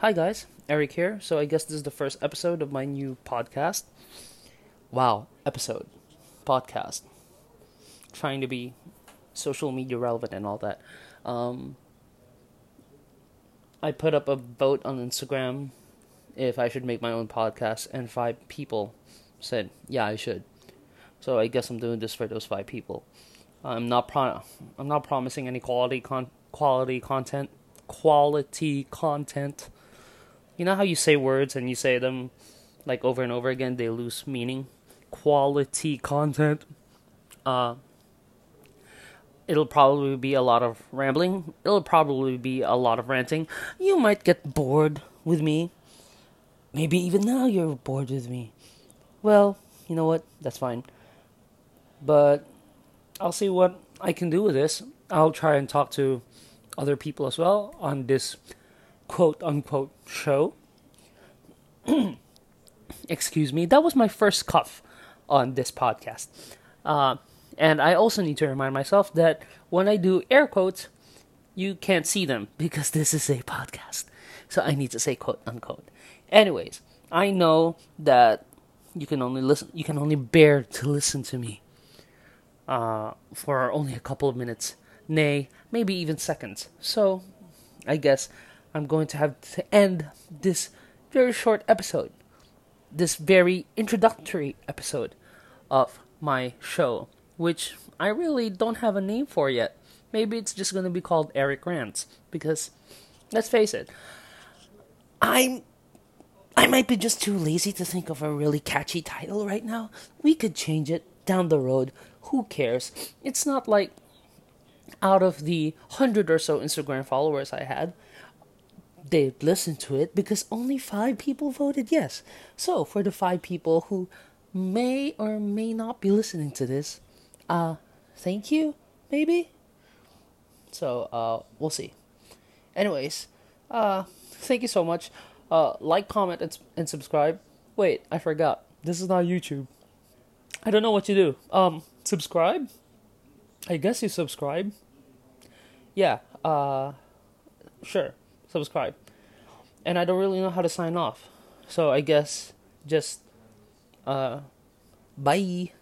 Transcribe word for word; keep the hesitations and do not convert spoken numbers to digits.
Hi guys, Eric here. So I guess this is the first episode of my new podcast. Wow, episode. Podcast. Trying to be social media relevant and all that. Um, I put up a vote on Instagram if I should make my own podcast, and five people said, yeah, I should. So I guess I'm doing this for those five people. I'm not pro- I'm not promising any quality con- quality content. Quality content. You know how you say words and you say them like over and over again, they lose meaning? Quality content. Uh, it'll probably be a lot of rambling. It'll probably be a lot of ranting. You might get bored with me. Maybe even now you're bored with me. Well, you know what? That's fine. But I'll see what I can do with this. I'll try and talk to other people as well on this quote-unquote show. Excuse me. That was my first cough on this podcast. Uh, and I also need to remind myself that when I do air quotes, you can't see them because this is a podcast. So I need to say quote-unquote. Anyways, I know that you can only listen. You can only bear to listen to me uh, for only a couple of minutes. Nay, maybe even seconds. So, I guess I'm going to have to end this very short episode, this very introductory episode of my show, which I really don't have a name for yet. Maybe it's just going to be called Eric Rants, because, let's face it, I'm, I might be just too lazy to think of a really catchy title right now. We could change it down the road. Who cares? It's not like out of the hundred or so Instagram followers I had, they listened to it because only five people voted yes. So for the five people who may or may not be listening to this, uh, thank you, maybe? So, uh, we'll see. Anyways, uh, thank you so much. Uh, like, comment, and, and subscribe. Wait, I forgot. This is not YouTube. I don't know what to do. Um, subscribe? I guess you subscribe. Yeah, uh, sure, subscribe. And I don't really know how to sign off. So I guess just, uh, bye.